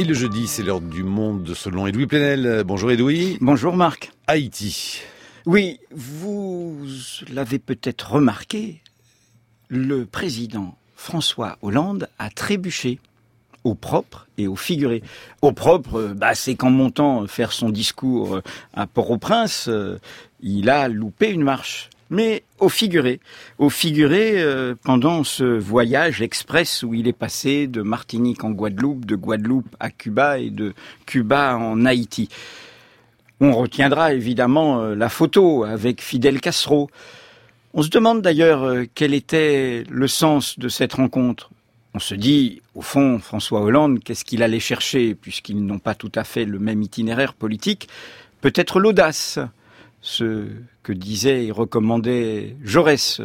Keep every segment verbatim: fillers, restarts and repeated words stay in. Et le jeudi, c'est l'heure du monde selon Edwy Plenel. Bonjour Edwy. Bonjour Marc. Haïti. Oui, vous l'avez peut-être remarqué, le président François Hollande a trébuché. Au propre et au figuré. Au propre, bah, c'est qu'en montant faire son discours à Port-au-Prince, euh, il a loupé une marche. Mais au figuré, au figuré, euh, pendant ce voyage express où il est passé de Martinique en Guadeloupe, de Guadeloupe à Cuba et de Cuba en Haïti. On retiendra évidemment la photo avec Fidel Castro. On se demande d'ailleurs quel était le sens de cette rencontre. On se dit, au fond, François Hollande, qu'est-ce qu'il allait chercher, puisqu'ils n'ont pas tout à fait le même itinéraire politique ? Peut-être l'audace, ce que disait et recommandait Jaurès.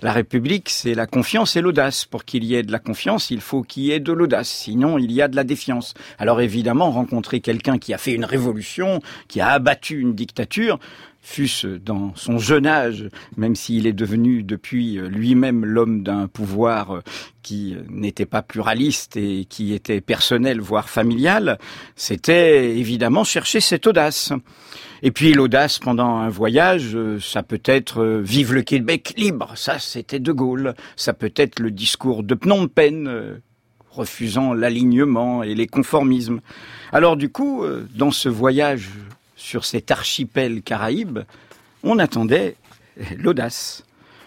La République, c'est la confiance et l'audace. Pour qu'il y ait de la confiance, il faut qu'il y ait de l'audace, sinon il y a de la défiance. Alors évidemment, rencontrer quelqu'un qui a fait une révolution, qui a abattu une dictature, fût-ce dans son jeune âge, même s'il est devenu depuis lui-même l'homme d'un pouvoir qui n'était pas pluraliste et qui était personnel, voire familial, c'était évidemment chercher cette audace. Et puis l'audace pendant un voyage, ça peut être euh, « Vive le Québec libre », ça c'était De Gaulle, ça peut être le discours de Phnom Penh, euh, refusant l'alignement et les conformismes. Alors du coup, euh, dans ce voyage sur cet archipel caraïbe, on attendait l'audace.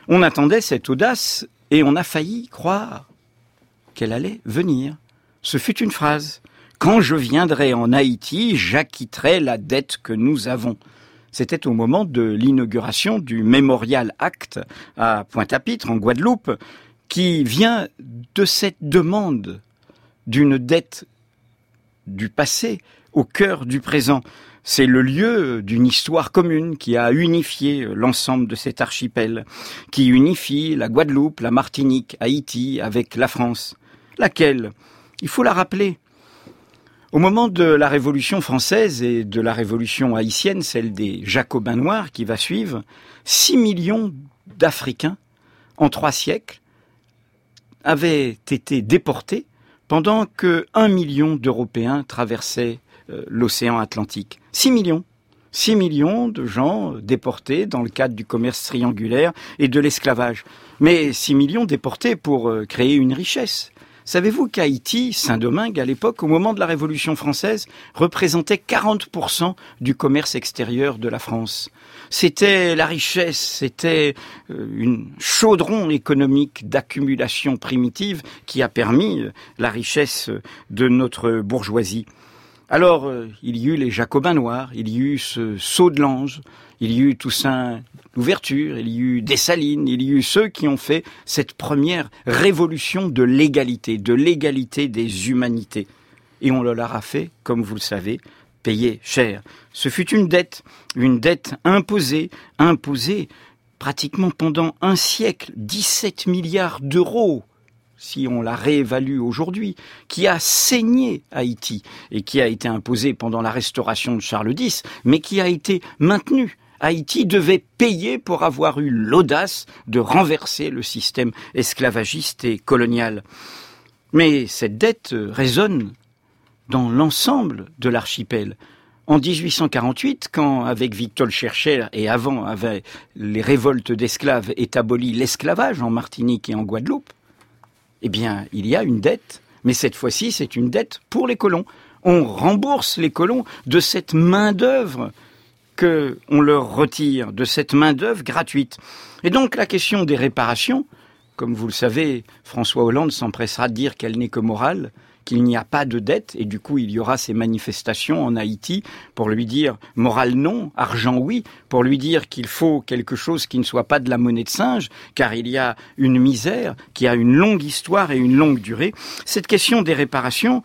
On attendait cette audace et on a failli croire qu'elle allait venir. Ce fut une phrase. « Quand je viendrai en Haïti, j'acquitterai la dette que nous avons ». C'était au moment de l'inauguration du Mémorial ACTe à Pointe-à-Pitre, en Guadeloupe, qui vient de cette demande d'une dette du passé au cœur du présent. C'est le lieu d'une histoire commune qui a unifié l'ensemble de cet archipel, qui unifie la Guadeloupe, la Martinique, Haïti avec la France. Laquelle, il faut la rappeler, au moment de la Révolution française et de la Révolution haïtienne, celle des Jacobins noirs qui va suivre, six millions d'Africains, en trois siècles, avaient été déportés pendant que un million d'Européens traversaient euh, l'océan Atlantique. six millions six millions de gens déportés dans le cadre du commerce triangulaire et de l'esclavage. Mais six millions déportés pour euh, créer une richesse. Savez-vous qu'Haïti, Saint-Domingue, à l'époque, au moment de la Révolution française, représentait quarante pour cent du commerce extérieur de la France. C'était la richesse, c'était une chaudron économique d'accumulation primitive qui a permis la richesse de notre bourgeoisie. Alors, il y eut les Jacobins noirs, il y eut ce saut de l'ange, il y eut Toussaint l'ouverture, il y eut Dessalines, il y eut ceux qui ont fait cette première révolution de l'égalité, de l'égalité des humanités. Et on leur a fait, comme vous le savez, payer cher. Ce fut une dette, une dette imposée, imposée pratiquement pendant un siècle, dix-sept milliards d'euros. Si on la réévalue aujourd'hui, qui a saigné Haïti et qui a été imposée pendant la restauration de Charles dix, mais qui a été maintenue. Haïti devait payer pour avoir eu l'audace de renverser le système esclavagiste et colonial. Mais cette dette résonne dans l'ensemble de l'archipel. En dix-huit cent quarante-huit, quand avec Victor Schœlcher et avant avec les révoltes d'esclaves est aboli l'esclavage en Martinique et en Guadeloupe, eh bien, il y a une dette, mais cette fois-ci, c'est une dette pour les colons. On rembourse les colons de cette main-d'œuvre qu'on leur retire, de cette main-d'œuvre gratuite. Et donc, la question des réparations, comme vous le savez, François Hollande s'empressera de dire qu'elle n'est que morale, qu'il n'y a pas de dette, et du coup, il y aura ces manifestations en Haïti pour lui dire morale non, argent oui, pour lui dire qu'il faut quelque chose qui ne soit pas de la monnaie de singe, car il y a une misère qui a une longue histoire et une longue durée. Cette question des réparations,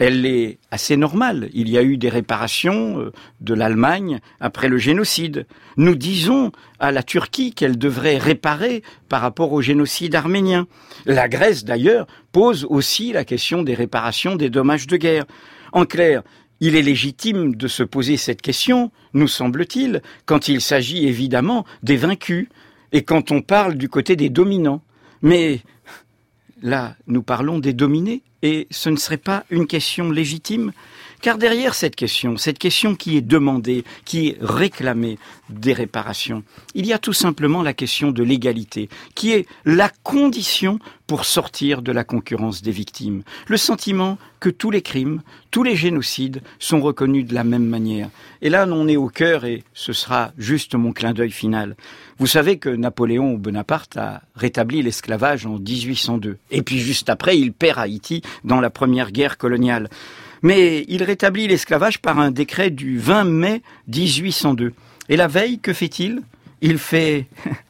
elle est assez normale. Il y a eu des réparations de l'Allemagne après le génocide. Nous disons à la Turquie qu'elle devrait réparer par rapport au génocide arménien. La Grèce, d'ailleurs, pose aussi la question des réparations des dommages de guerre. En clair, il est légitime de se poser cette question, nous semble-t-il, quand il s'agit évidemment des vaincus et quand on parle du côté des dominants. Mais là, nous parlons des dominés, et ce ne serait pas une question légitime, car derrière cette question, cette question qui est demandée, qui est réclamée des réparations, il y a tout simplement la question de l'égalité, qui est la condition pour sortir de la concurrence des victimes. Le sentiment que tous les crimes, tous les génocides sont reconnus de la même manière. Et là, on est au cœur, et ce sera juste mon clin d'œil final. Vous savez que Napoléon Bonaparte a rétabli l'esclavage en dix-huit cent deux. Et puis juste après, il perd Haïti dans la première guerre coloniale. Mais il rétablit l'esclavage par un décret du vingt mai dix-huit cent deux. Et la veille, que fait-il ? Il fait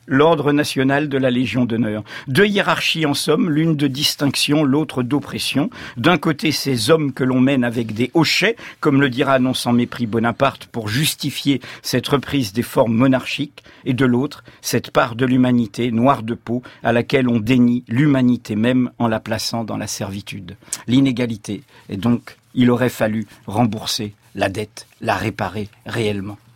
l'ordre national de la Légion d'honneur. Deux hiérarchies en somme, l'une de distinction, l'autre d'oppression. D'un côté, ces hommes que l'on mène avec des hochets, comme le dira non sans mépris Bonaparte, pour justifier cette reprise des formes monarchiques. Et de l'autre, cette part de l'humanité, noire de peau, à laquelle on dénie l'humanité même en la plaçant dans la servitude. L'inégalité. Et donc, il aurait fallu rembourser la dette, la réparer réellement.